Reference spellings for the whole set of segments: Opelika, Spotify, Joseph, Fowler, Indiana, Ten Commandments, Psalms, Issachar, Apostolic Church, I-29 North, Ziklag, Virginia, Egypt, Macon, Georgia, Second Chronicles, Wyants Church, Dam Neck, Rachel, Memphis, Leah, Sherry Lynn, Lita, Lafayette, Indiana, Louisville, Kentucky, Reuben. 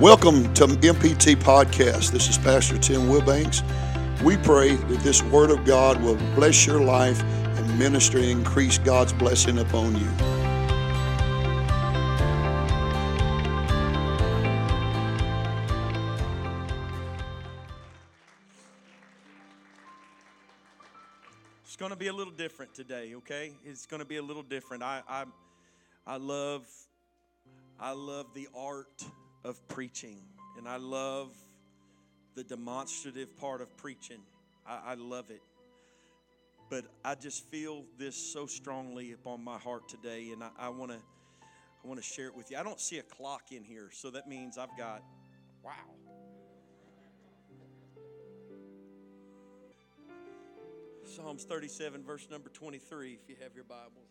Welcome to MPT Podcast. This is Pastor Tim Wilbanks. We pray that this Word of God will bless your life and minister and increase God's blessing upon you. It's going to be a little different today, okay? It's going to be a little different. I love the art of preaching, and I love the demonstrative part of preaching. I love it, but I just feel this so strongly upon my heart today, and I want to share it with you. I don't see a clock in here, so that means I've got Psalms 37, verse number 23, if you have your Bibles.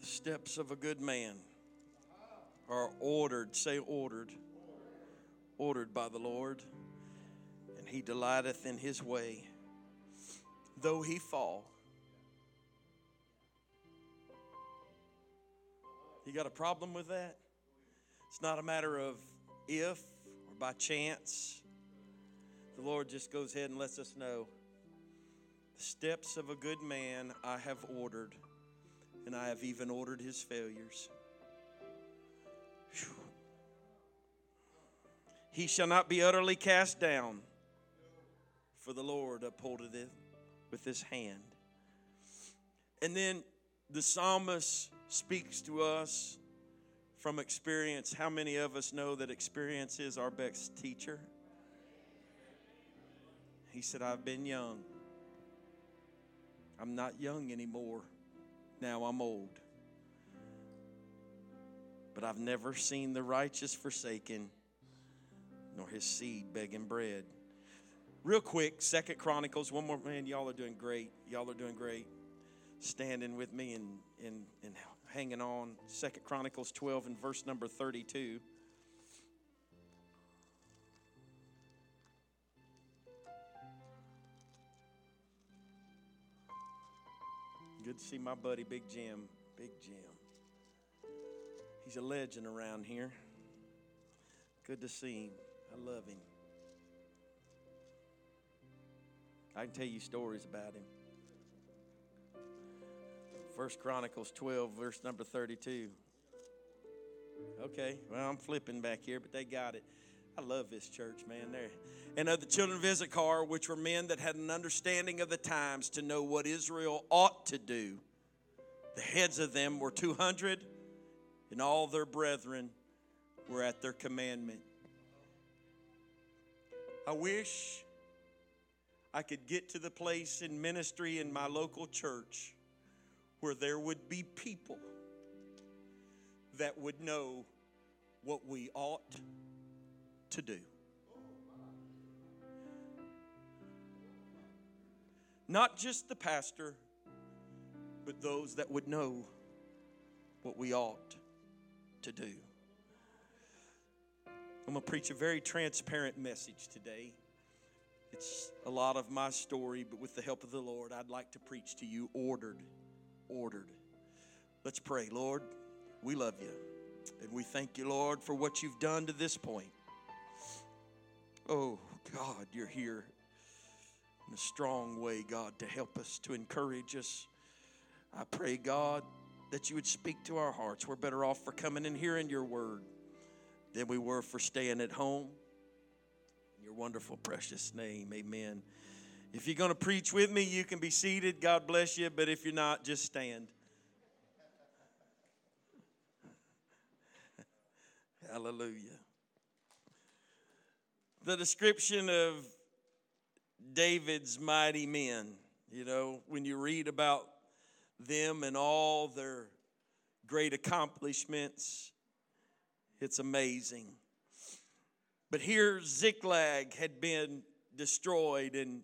The steps of a good man are ordered, say ordered by the Lord, and he delighteth in his way. Though he fall. You got a problem with that? It's not a matter of if or by chance. The Lord just goes ahead and lets us know. The steps of a good man I have ordered. And I have even ordered his failures. Whew. He shall not be utterly cast down, for the Lord upholdeth it with his hand. And then the psalmist speaks to us from experience. How many of us know that experience is our best teacher? He said, I've been young. I'm not young anymore. Now I'm old, but I've never seen the righteous forsaken, nor his seed begging bread. Real quick, Second Chronicles, one more, man, y'all are doing great. Y'all are doing great. Standing with me and hanging on. Second Chronicles 12 and verse number 32. Good to see my buddy, Big Jim. Big Jim. He's a legend around here. Good to see him. I love him. I can tell you stories about him. First Chronicles 12, verse number 32. Okay, well, I'm flipping back here, but they got it. I love this church, man. There. And of the children of Issachar, which were men that had an understanding of the times to know what Israel ought to do. The heads of them were 200, and all their brethren were at their commandment. I wish I could get to the place in ministry in my local church where there would be people that would know what we ought to do. Not just the pastor, but those that would know what we ought to do. I'm going to preach a very transparent message today. It's a lot of my story, but with the help of the Lord, I'd like to preach to you ordered. Let's pray. Lord, we love you, and we thank you, Lord, for what you've done to this point. Oh, God, you're here in a strong way, God, to help us, to encourage us. I pray, God, that you would speak to our hearts. We're better off for coming and hearing your word than we were for staying at home. In your wonderful, precious name, amen. If you're going to preach with me, you can be seated. God bless you. But if you're not, just stand. Hallelujah. The description of David's mighty men, you know, when you read about them and all their great accomplishments, it's amazing. But here Ziklag had been destroyed, and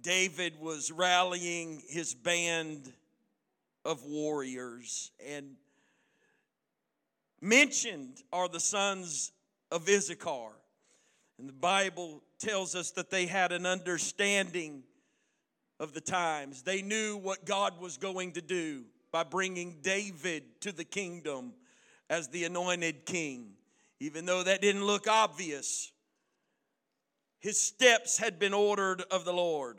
David was rallying his band of warriors, and mentioned are the sons of Issachar. And the Bible tells us that they had an understanding of the times. They knew what God was going to do by bringing David to the kingdom as the anointed king. Even though that didn't look obvious, his steps had been ordered of the Lord,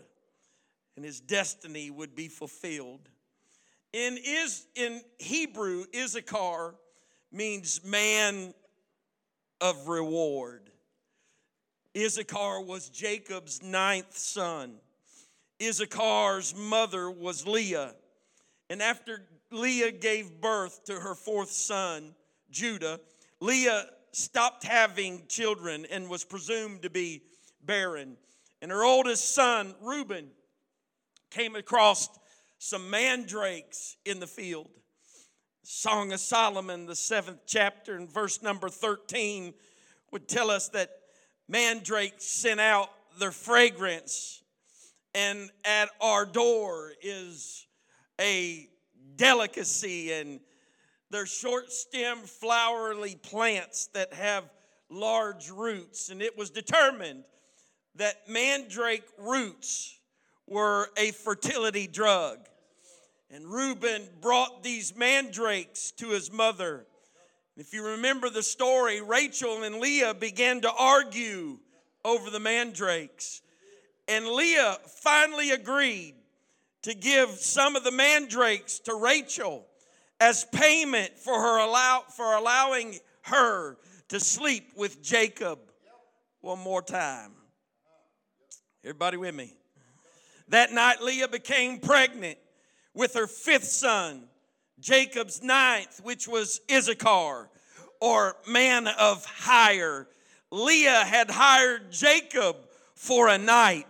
and his destiny would be fulfilled. In Hebrew, Issachar means man of reward. Issachar was Jacob's 9th son. Issachar's mother was Leah. And after Leah gave birth to her 4th son, Judah, Leah stopped having children and was presumed to be barren. And her oldest son, Reuben, came across some mandrakes in the field. Song of Solomon, the 7th chapter and verse number 13 would tell us that mandrakes sent out their fragrance, and at our door is a delicacy, and they're short-stemmed, flowery plants that have large roots. And it was determined that mandrake roots were a fertility drug. And Reuben brought these mandrakes to his mother. If you remember the story, Rachel and Leah began to argue over the mandrakes. And Leah finally agreed to give some of the mandrakes to Rachel as payment for her allowing her to sleep with Jacob one more time. Everybody with me? That night, Leah became pregnant with her 5th son, Jacob's 9th, which was Issachar, or man of hire. Leah had hired Jacob for a night,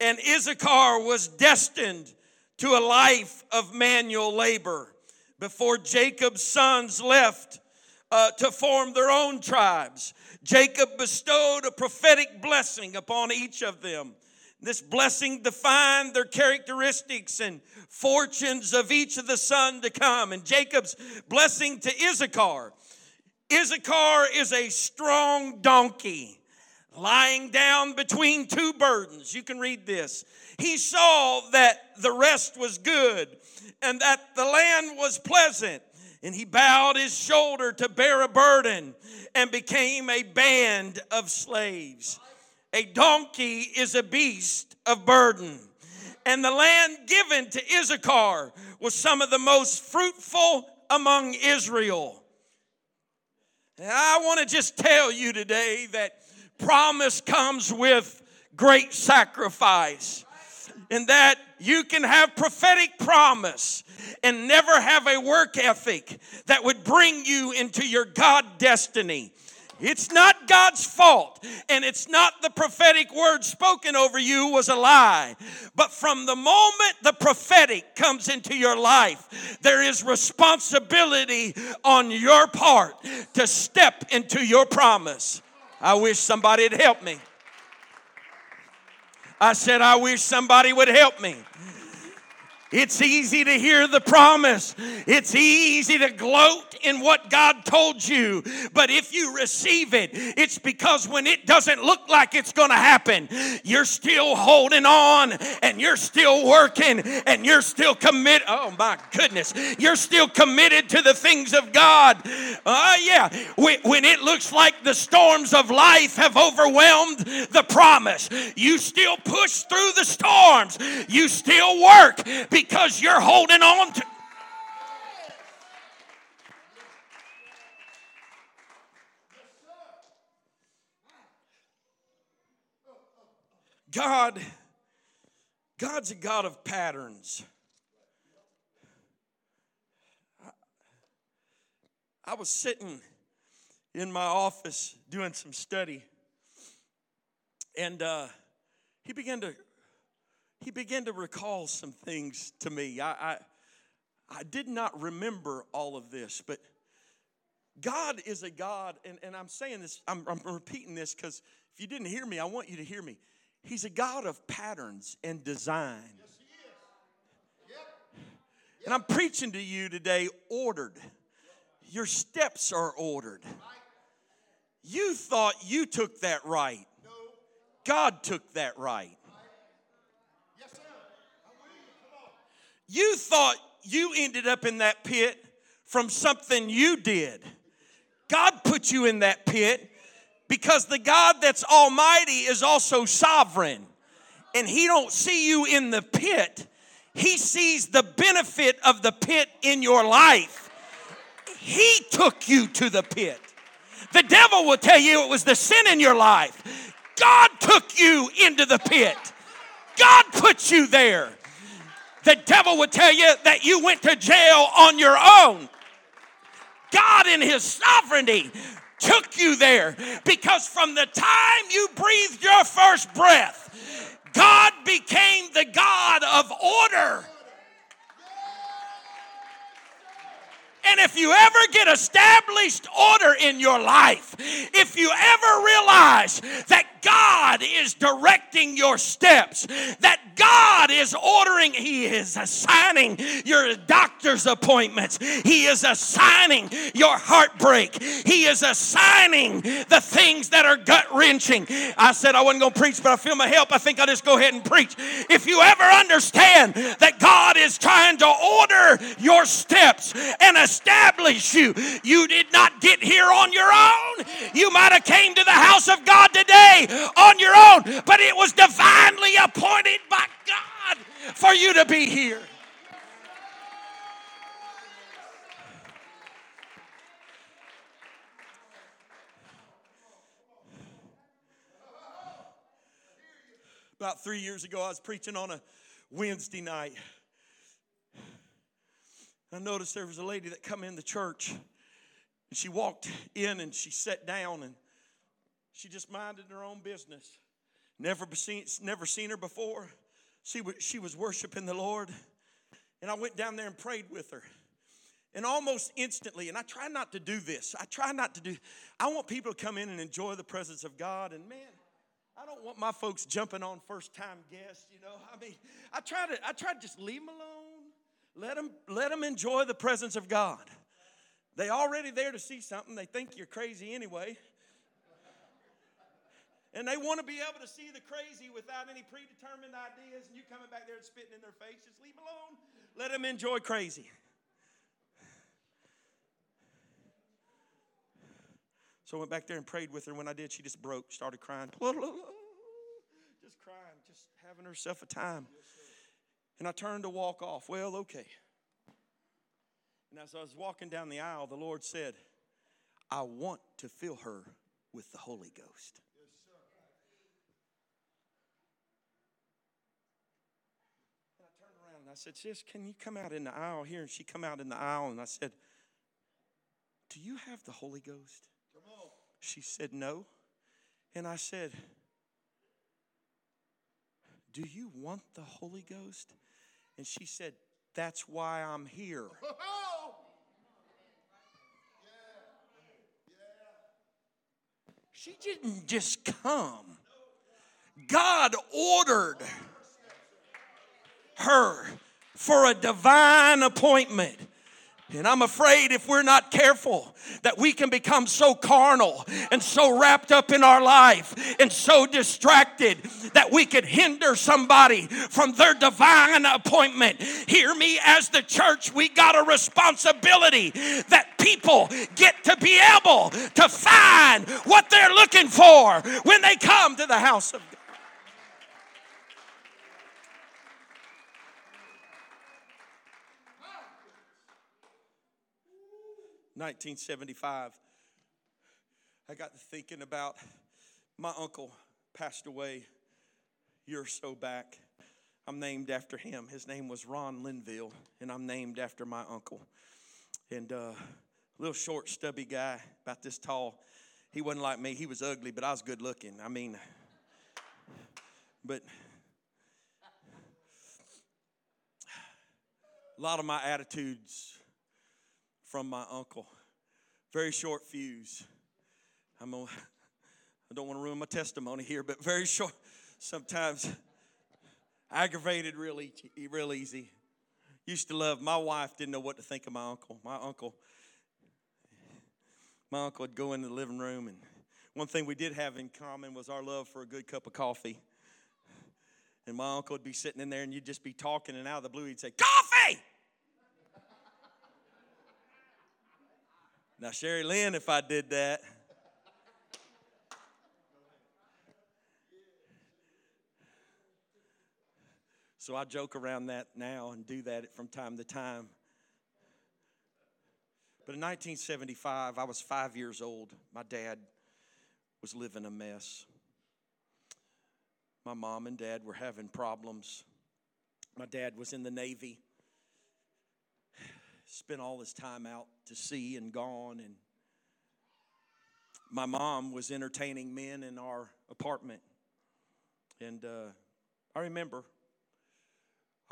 and Issachar was destined to a life of manual labor before Jacob's sons left to form their own tribes. Jacob bestowed a prophetic blessing upon each of them. This blessing defined their characteristics and fortunes of each of the son to come. And Jacob's blessing to Issachar. Issachar is a strong donkey lying down between two burdens. You can read this. He saw that the rest was good and that the land was pleasant. And he bowed his shoulder to bear a burden and became a band of slaves. A donkey is a beast of burden. And the land given to Issachar was some of the most fruitful among Israel. And I want to just tell you today that promise comes with great sacrifice. And that you can have prophetic promise and never have a work ethic that would bring you into your God destiny. It's not God's fault, and it's not the prophetic word spoken over you was a lie. But from the moment the prophetic comes into your life, there is responsibility on your part to step into your promise. I wish somebody had helped me. I said, I wish somebody would help me. It's easy to hear the promise. It's easy to gloat in what God told you. But if you receive it, it's because when it doesn't look like it's going to happen, you're still holding on and you're still working and you're still committed. Oh, my goodness. You're still committed to the things of God. When it looks like the storms of life have overwhelmed the promise, you still push through the storms. You still work. Because you're holding on to. God's a God of patterns. I was sitting in my office doing some study, and He began to recall some things to me. I did not remember all of this, but God is a God, and I'm saying this, I'm repeating this because if you didn't hear me, I want you to hear me. He's a God of patterns and design. Yes, He is. Yep. And I'm preaching to you today ordered. Your steps are ordered. You thought you took that right. God took that right. You thought you ended up in that pit from something you did. God put you in that pit because the God that's almighty is also sovereign. And he don't see you in the pit. He sees the benefit of the pit in your life. He took you to the pit. The devil will tell you it was the sin in your life. God took you into the pit. God put you there. The devil will tell you that you went to jail on your own. God in his sovereignty took you there, because from the time you breathed your first breath, God became the God of order. And if you ever get established order in your life, if you ever realize that God is directing your steps, that God is ordering, he is assigning your doctor's appointments, he is assigning your heartbreak, he is assigning the things that are gut-wrenching. I said I wasn't going to preach, but I feel my help. I think I'll just go ahead and preach. If you ever understand that God is trying to order your steps and establish you, you did not get here on your own. You might have came to the house of God today on your own, but it was divinely appointed by God for you to be here. About 3 years ago, I was preaching on a Wednesday night. I noticed there was a lady that come in the church, and she walked in and she sat down and she just minded her own business. Never seen her before. She was worshiping the Lord, and I went down there and prayed with her. And almost instantly, and I try not to do this. I want people to come in and enjoy the presence of God. And man, I don't want my folks jumping on first-time guests. You know, I mean, I try to just leave them alone. Let them enjoy the presence of God. They already there to see something. They think you're crazy anyway. And they want to be able to see the crazy without any predetermined ideas. And you coming back there and spitting in their face. Just leave them alone. Let them enjoy crazy. So I went back there and prayed with her. When I did, she just broke, started crying. Just crying, just having herself a time. And I turned to walk off. Well, okay. And as I was walking down the aisle, the Lord said, I want to fill her with the Holy Ghost. Yes, sir. And I turned around and I said, sis, can you come out in the aisle here? And she come out in the aisle, and I said, do you have the Holy Ghost? Come on. She said, no. And I said, do you want the Holy Ghost? And she said, that's why I'm here. She didn't just come. God ordered her for a divine appointment. And I'm afraid if we're not careful that we can become so carnal and so wrapped up in our life and so distracted that we could hinder somebody from their divine appointment. Hear me, as the church, we got a responsibility that people get to be able to find what they're looking for when they come to the house of God. In 1975, I got to thinking about my uncle passed away a year or so back. I'm named after him. His name was Ron Linville, and I'm named after my uncle. And little short, stubby guy, about this tall. He wasn't like me. He was ugly, but I was good looking. I mean, but a lot of my attitudes from my uncle. Very short fuse. I don't want to ruin my testimony here, but very short. Sometimes aggravated real easy. Used to love, my wife didn't know what to think of my uncle. My uncle would go into the living room, and one thing we did have in common was our love for a good cup of coffee. And my uncle would be sitting in there, and you'd just be talking, and out of the blue he'd say, coffee! Now, Sherry Lynn, if I did that. So I joke around that now and do that from time to time. But in 1975, I was 5 years old. My dad was living a mess. My mom and dad were having problems. My dad was in the Navy. Spent all his time out to sea and gone. And my mom was entertaining men in our apartment. And I remember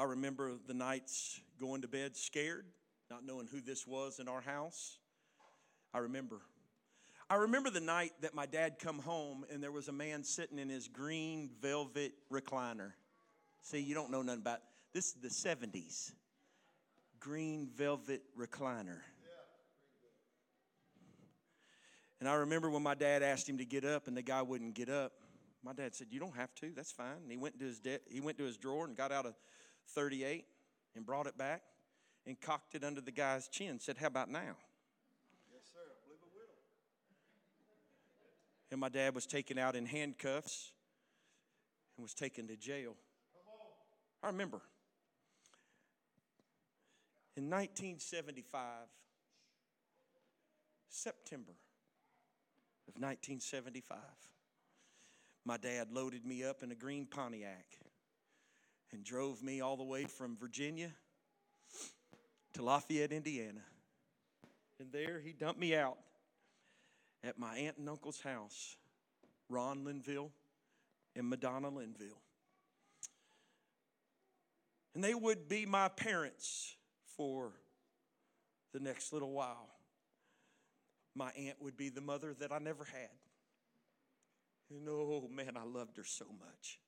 the nights going to bed scared, not knowing who this was in our house. I remember the night that my dad come home and there was a man sitting in his green velvet recliner. See, you don't know nothing about this is the 70s. Green velvet recliner. And I remember when my dad asked him to get up and the guy wouldn't get up. My dad said, "You don't have to, that's fine." And he went to his drawer and got out a 38 and brought it back and cocked it under the guy's chin and said, "How about now?" Yes, sir. I believe it will. And my dad was taken out in handcuffs and was taken to jail. Come on. I remember. In 1975, September of 1975, my dad loaded me up in a green Pontiac and drove me all the way from Virginia to Lafayette, Indiana. And there he dumped me out at my aunt and uncle's house, Ron Linville and Madonna Linville. And they would be my parents for the next little while. My aunt would be the mother that I never had. And oh man, I loved her so much.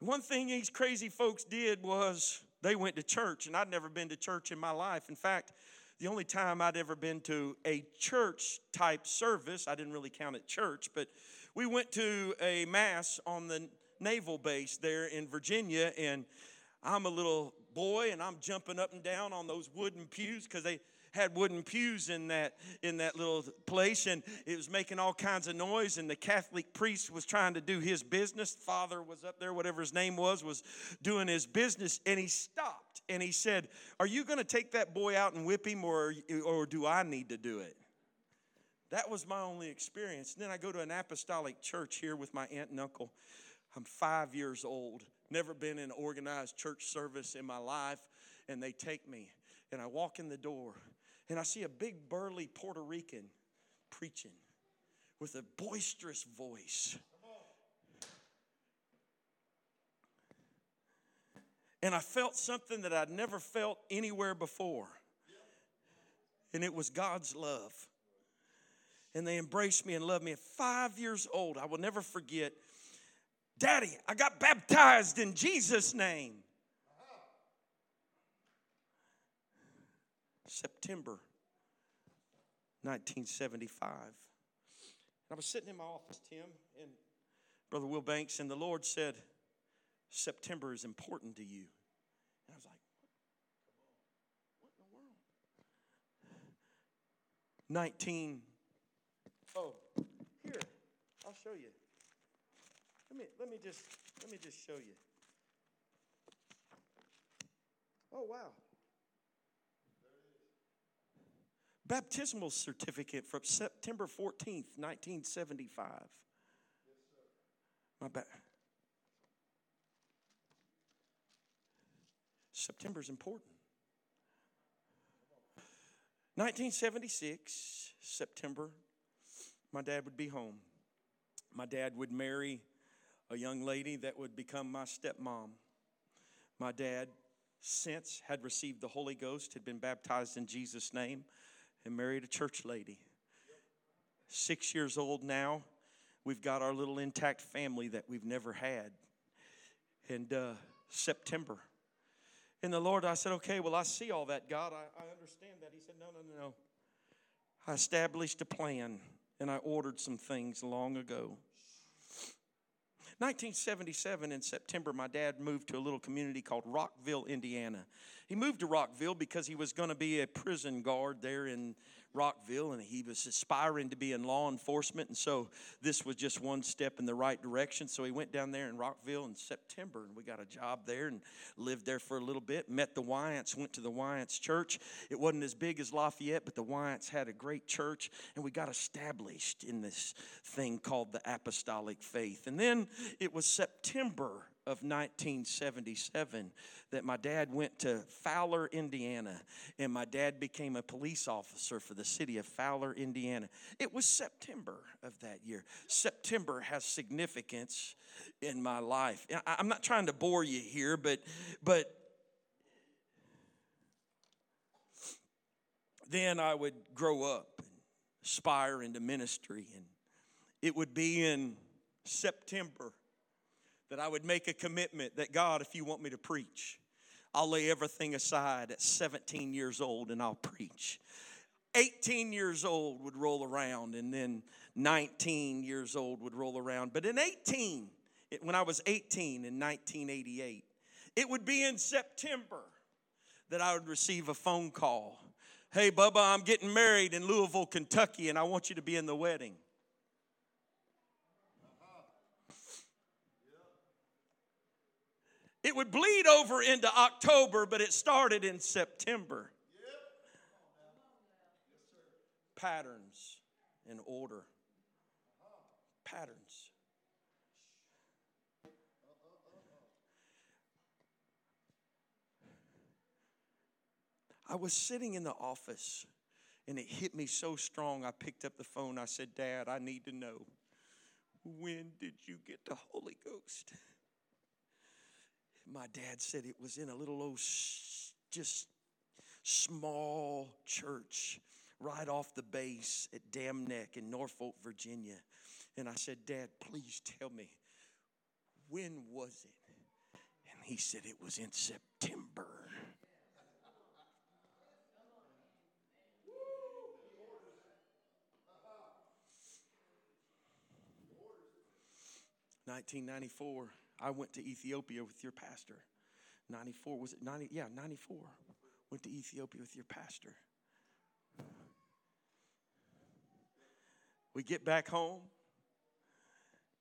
One thing these crazy folks did was they went to church, and I'd never been to church in my life. In fact, the only time I'd ever been to a church-type service, I didn't really count it church, but we went to a mass on the naval base there in Virginia, and I'm a little boy, and I'm jumping up and down on those wooden pews because they had wooden pews in that little place, and it was making all kinds of noise, and the Catholic priest was trying to do his business. Father was up there, whatever his name was doing his business, and he stopped, and he said, "Are you going to take that boy out and whip him, or do I need to do it?" That was my only experience. And then I go to an apostolic church here with my aunt and uncle. I'm 5 years old. Never been in an organized church service in my life. And they take me. And I walk in the door. And I see a big burly Puerto Rican preaching with a boisterous voice. And I felt something that I'd never felt anywhere before. And it was God's love. And they embraced me and loved me. At 5 years old, I will never forget, "Daddy, I got baptized in Jesus' name." September 1975. I was sitting in my office, Tim, and Brother Wilbanks, and the Lord said, "September is important to you." And I was like, what in the world? Here, I'll show you. Let me just show you. Oh, wow. Baptismal certificate from September 14th, 1975. Yes, sir. September's important. 1976, September, my dad would be home. My dad would marry a young lady that would become my stepmom. My dad, since had received the Holy Ghost, had been baptized in Jesus' name, and married a church lady. 6 years old now, we've got our little intact family that we've never had. And September. And the Lord, I said, "Okay, well, I see all that, God. I understand that." He said, No. I established a plan, and I ordered some things long ago. 1977, in September, my dad moved to a little community called Rockville, Indiana. He moved to Rockville because he was going to be a prison guard there in Rockville, and he was aspiring to be in law enforcement, and so this was just one step in the right direction. So he went down there in Rockville in September, and we got a job there and lived there for a little bit, met the Wyants, went to the Wyants Church. It wasn't as big as Lafayette, but the Wyants had a great church, and we got established in this thing called the apostolic faith. And then it was September of 1977 that my dad went to Fowler, Indiana, and my dad became a police officer for the city of Fowler, Indiana. It was September of that year. September has significance in my life. I'm not trying to bore you here, but then I would grow up and aspire into ministry, and it would be in September that I would make a commitment that, God, if you want me to preach, I'll lay everything aside at 17 years old and I'll preach. 18 years old would roll around, and then 19 years old would roll around. But when I was 18 in 1988, it would be in September that I would receive a phone call. Hey, Bubba, I'm getting married in Louisville, Kentucky, and I want you to be in the wedding. It would bleed over into October, but it started in September. Patterns and order. Patterns. I was sitting in the office, and it hit me so strong, I picked up the phone. I said, Dad, I need to know, when did you get the Holy Ghost? My dad said it was in a little old, just small church right off the base at Dam Neck in Norfolk, Virginia. And I said, Dad, please tell me, when was it? And he said it was in September. Woo! 1994. I went to Ethiopia with your pastor. 94, was it 90? Yeah, 94. Went to Ethiopia with your pastor. We get back home.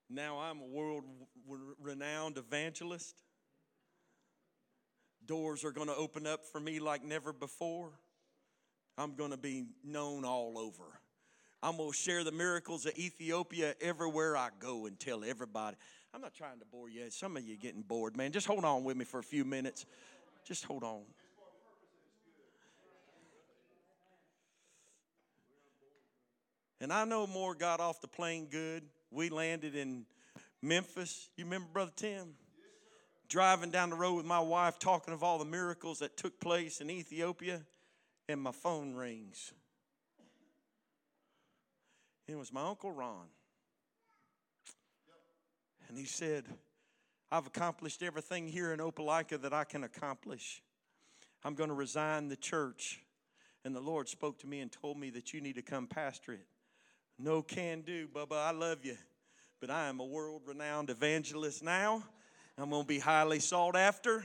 Now I'm a world-renowned evangelist. Doors are going to open up for me like never before. I'm going to be known all over. I'm going to share the miracles of Ethiopia everywhere I go and tell everybody. I'm not trying to bore you. Some of you are getting bored, man. Just hold on with me for a few minutes. Just hold on. And I know more got off the plane good. We landed in Memphis. You remember Brother Tim? Driving down the road with my wife, talking of all the miracles that took place in Ethiopia, and my phone rings. It was my Uncle Ron. And he said, I've accomplished everything here in Opelika that I can accomplish. I'm going to resign the church. And the Lord spoke to me and told me that you need to come pastor it. No can do, Bubba. I love you. But I am a world-renowned evangelist now. I'm going to be highly sought after.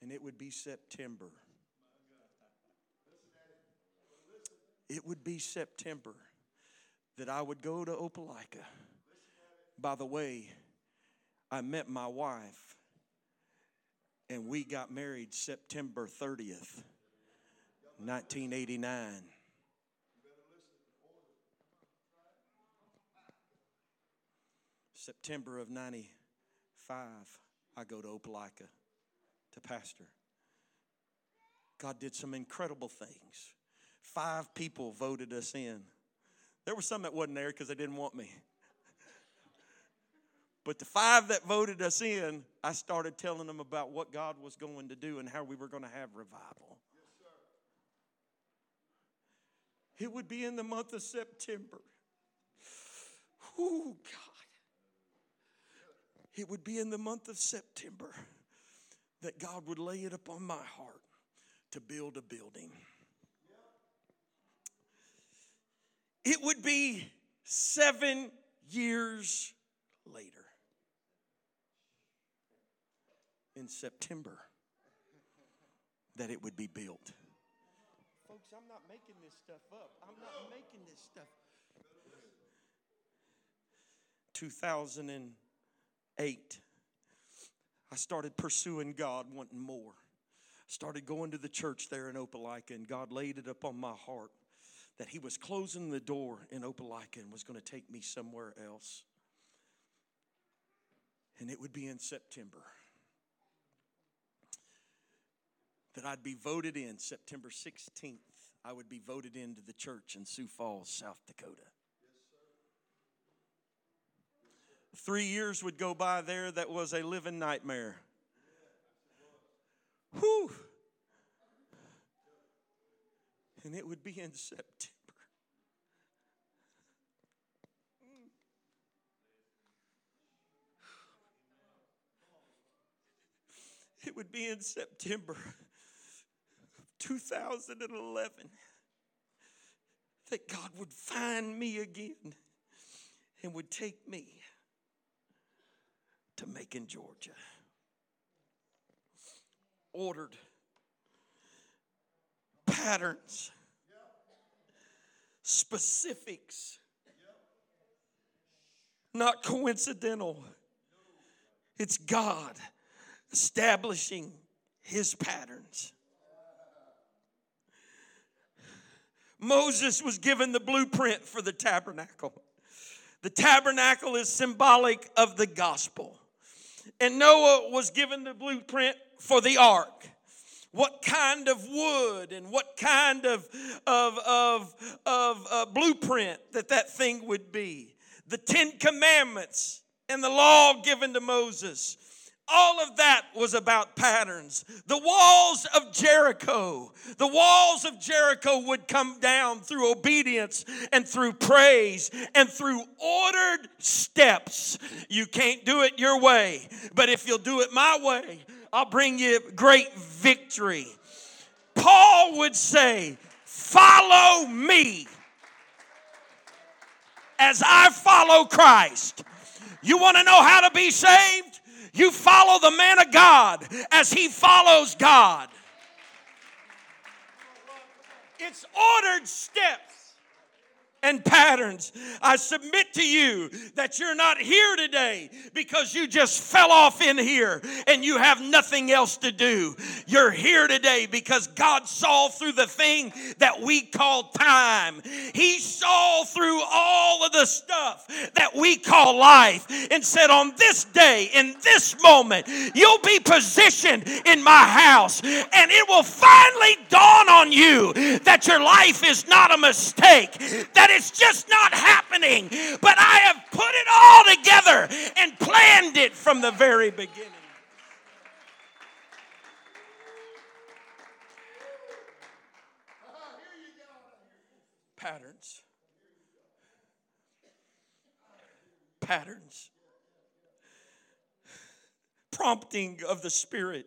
And it would be September. It would be September that I would go to Opelika. By the way, I met my wife, and we got married September 30th, 1989. September of 95, I go to Opelika to pastor. God did some incredible things. 5 people voted us in. There were some that wasn't there because they didn't want me. But the 5 that voted us in, I started telling them about what God was going to do and how we were going to have revival. Yes, it would be in the month of September. Oh, God. It would be in the month of September that God would lay it upon my heart to build a building. It would be 7 years later in September that it would be built. Folks, I'm not making this stuff up. I'm not making this stuff. 2008, I started pursuing God, wanting more. Started going to the church there in Opelika, and God laid it upon my heart that he was closing the door in Opelika and was going to take me somewhere else. And it would be in September that I'd be voted in. September 16th, I would be voted into the church in Sioux Falls, South Dakota. Yes, sir. 3 years would go by there. That was a living nightmare. Whew. And it would be in September. It would be in September of 2011 that God would find me again and would take me to Macon, Georgia. Ordered patterns, specifics, not coincidental. It's God establishing his patterns. Moses was given the blueprint for the tabernacle. The tabernacle is symbolic of the gospel. And Noah was given the blueprint for the ark. What kind of wood and what kind of blueprint that thing would be. The Ten Commandments and the law given to Moses. All of that was about patterns. The walls of Jericho would come down through obedience and through praise and through ordered steps. You can't do it your way, but if you'll do it my way, I'll bring you great victory. Paul would say, follow me as I follow Christ. You want to know how to be saved? You follow the man of God as he follows God. It's ordered steps and patterns. I submit to you that you're not here today because you just fell off in here and you have nothing else to do. You're here today because God saw through the thing that we call time. He saw through all of the stuff that we call life and said, on this day, in this moment, you'll be positioned in my house, and it will finally dawn on you that your life is not a mistake, that it's just not happening, but I have put it all together and planned it from the very beginning. Patterns. Patterns. Prompting of the Spirit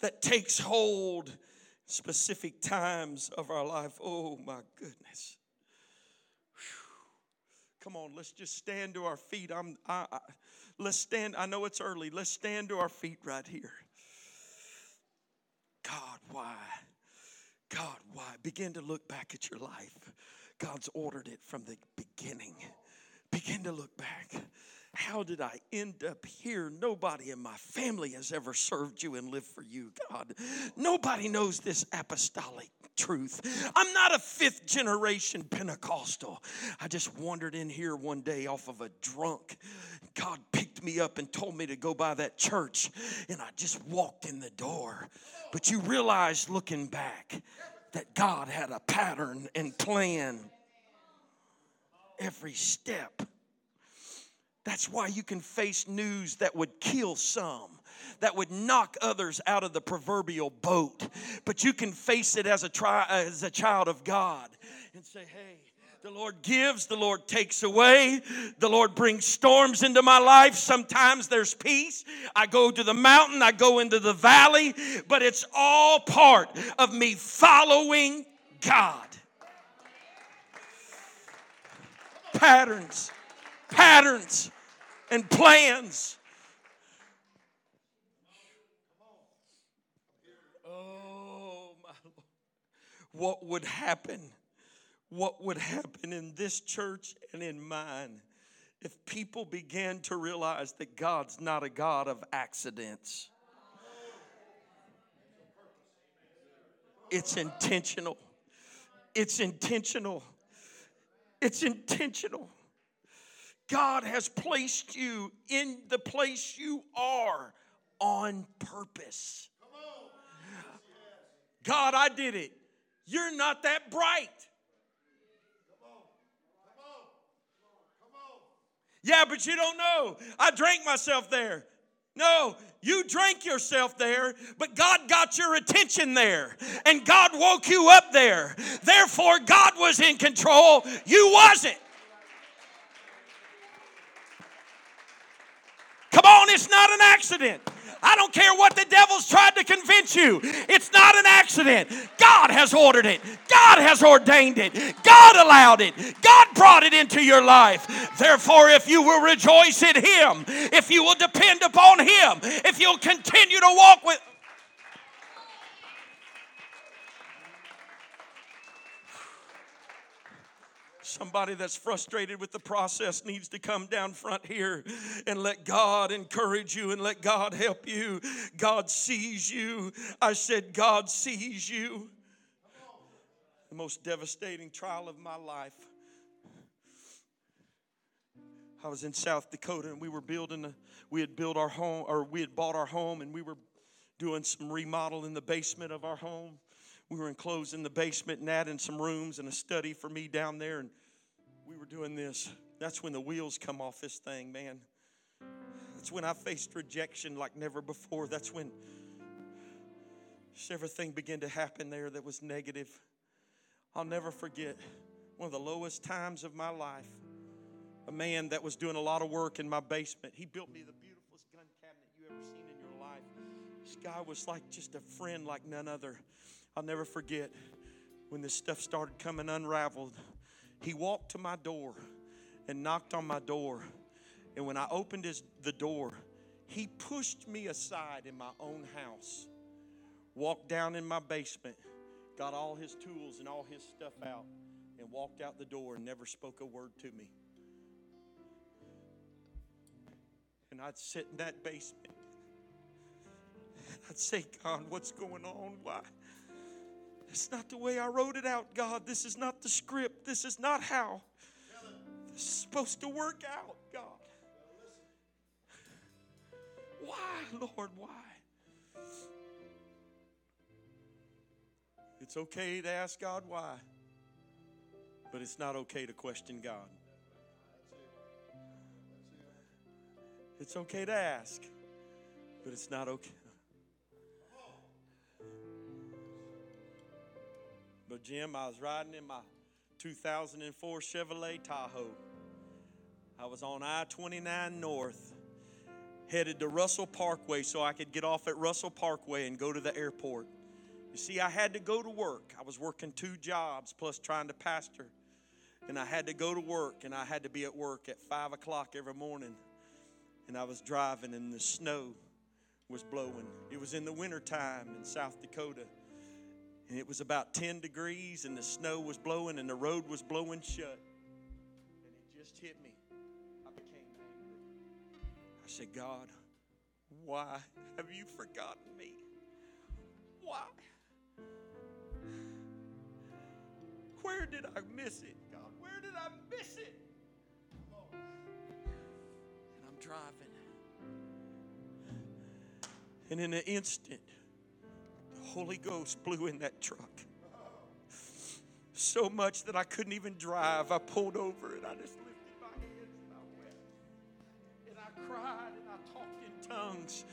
that takes hold specific times of our life. Oh, my goodness. Whew. Come on, let's just stand to our feet. Let's stand. I know it's early. Let's stand to our feet right here. God, why? God, why? Begin to look back at your life. God's ordered it from the beginning. Begin to look back. How did I end up here? Nobody in my family has ever served you and lived for you, God. Nobody knows this apostolic truth. I'm not a fifth generation Pentecostal. I just wandered in here one day off of a drunk. God picked me up and told me to go by that church, and I just walked in the door. But you realize, looking back, that God had a pattern and plan every step. That's why you can face news that would kill some, that would knock others out of the proverbial boat. But you can face it as a child of God and say, hey, the Lord gives, the Lord takes away. The Lord brings storms into my life. Sometimes there's peace. I go to the mountain, I go into the valley, but it's all part of me following God. Patterns. Patterns and plans. what would happen? What would happen in this church and in mine if people began to realize that God's not a God of accidents? It's intentional. It's intentional. It's intentional. God has placed you in the place you are on purpose. God, I did it. You're not that bright. Yeah, but you don't know. I drank myself there. No, you drank yourself there, but God got your attention there, and God woke you up there. Therefore, God was in control. You wasn't. Come on, it's not an accident. I don't care what the devil's tried to convince you. It's not an accident. God has ordered it. God has ordained it. God allowed it. God brought it into your life. Therefore, if you will rejoice in Him, if you will depend upon Him, if you'll continue to walk with... Somebody that's frustrated with the process needs to come down front here and let God encourage you and let God help you. God sees you. I said, God sees you. The most devastating trial of my life. I was in South Dakota and we had bought our home and we were doing some remodel in the basement of our home. We were enclosed in the basement and adding some rooms and a study for me down there. And we were doing this. That's when the wheels come off this thing, man. That's when I faced rejection like never before. That's when everything began to happen there that was negative. I'll never forget one of the lowest times of my life. A man that was doing a lot of work in my basement. He built me the beautifulest gun cabinet you ever seen in your life. This guy was like just a friend like none other. I'll never forget when this stuff started coming unraveled. He walked to my door and knocked on my door. And when I opened the door, he pushed me aside in my own house, walked down in my basement, got all his tools and all his stuff out, and walked out the door and never spoke a word to me. And I'd sit in that basement. I'd say, God, what's going on? Why? It's not the way I wrote it out, God. This is not the script. This is not how this is supposed to work out, God. Why, Lord, why? It's okay to ask God why, but it's not okay to question God. It's okay to ask, but it's not okay. But Jim, I was riding in my 2004 Chevrolet Tahoe. I was on I-29 North, headed to Russell Parkway so I could get off at Russell Parkway and go to the airport. You see, I had to go to work. I was working two jobs plus trying to pastor. And I had to go to work, and I had to be at work at 5 o'clock every morning. And I was driving, and the snow was blowing. It was in the wintertime in South Dakota. And it was about 10 degrees, and the snow was blowing, and the road was blowing shut. And it just hit me. I became angry. I said, God, why have you forgotten me? Why? Where did I miss it, God? Where did I miss it? Oh. And I'm driving. And in an instant, Holy Ghost blew in that truck so much that I couldn't even drive. I pulled over and I just lifted my hands and I wept. And I cried and I talked in tongues.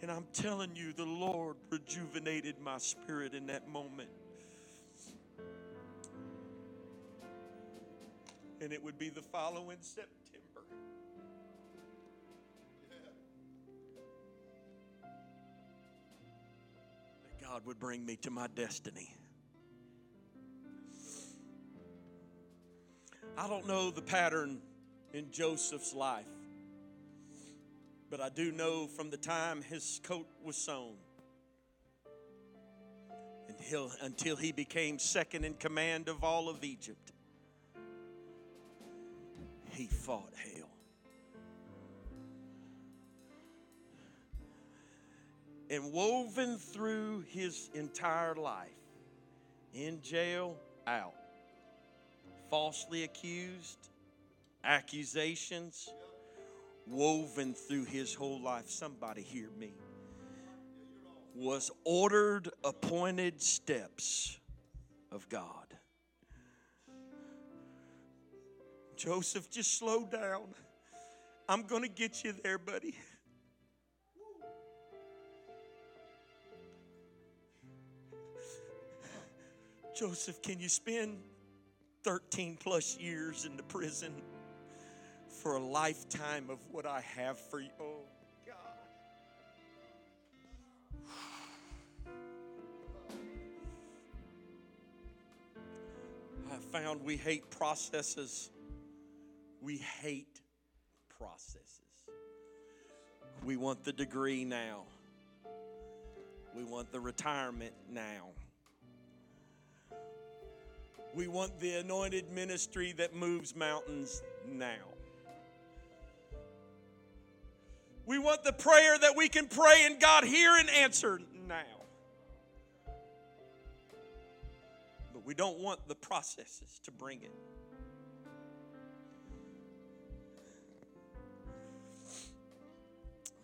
And I'm telling you, the Lord rejuvenated my spirit in that moment. And it would be the following September. God would bring me to my destiny. I don't know the pattern in Joseph's life, but I do know from the time his coat was sewn and until he became second in command of all of Egypt. He fought hell. And woven through his entire life, in jail, out, falsely accused, accusations, woven through his whole life, somebody hear me, was ordered, appointed steps of God. Joseph, just slow down. I'm going to get you there, buddy. Joseph, can you spend 13 plus years in the prison for a lifetime of what I have for you? Oh, God. I found we hate processes. We hate processes. We want the degree now. We want the retirement now. We want the anointed ministry that moves mountains now. We want the prayer that we can pray and God hear and answer now. But we don't want the processes to bring it.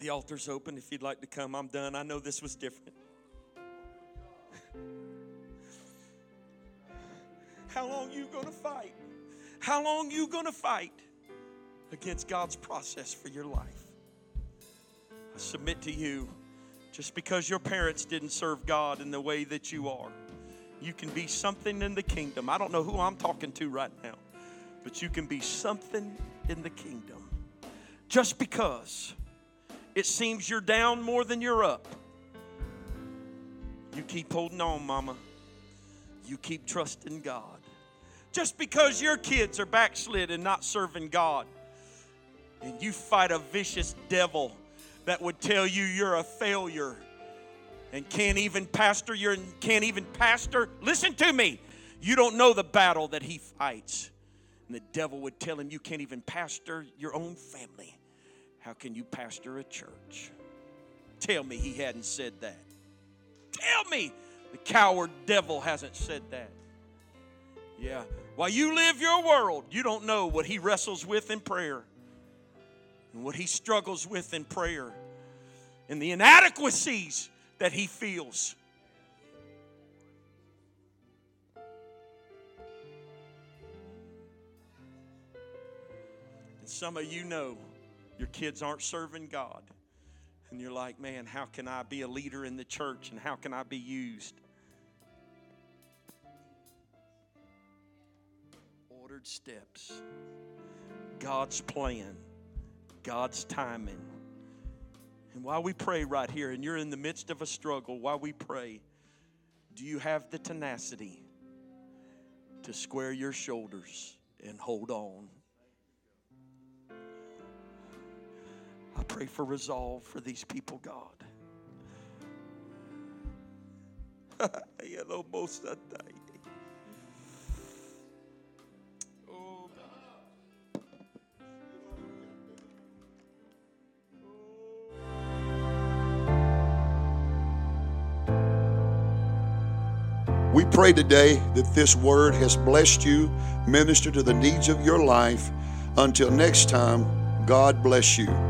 The altar's open if you'd like to come. I'm done. I know this was different. How long you going to fight? How long you going to fight against God's process for your life? I submit to you, just because your parents didn't serve God in the way that you are, you can be something in the kingdom. I don't know who I'm talking to right now, but you can be something in the kingdom. Just because it seems you're down more than you're up, you keep holding on, mama. You keep trusting God. Just because your kids are backslid and not serving God, and you fight a vicious devil that would tell you you're a failure and can't even pastor. Listen to me. You don't know the battle that he fights. And the devil would tell him you can't even pastor your own family. How can you pastor a church? Tell me he hadn't said that. Tell me the coward devil hasn't said that. Yeah. While you live your world, you don't know what he wrestles with in prayer and what he struggles with in prayer and the inadequacies that he feels. And some of you know your kids aren't serving God. And you're like, man, how can I be a leader in the church and how can I be used? Ordered steps. God's plan. God's timing. And while we pray right here, and you're in the midst of a struggle, while we pray, do you have the tenacity to square your shoulders and hold on? I pray for resolve for these people, God. Oh, God. We pray today that this word has blessed you, ministered to the needs of your life. Until next time, God bless you.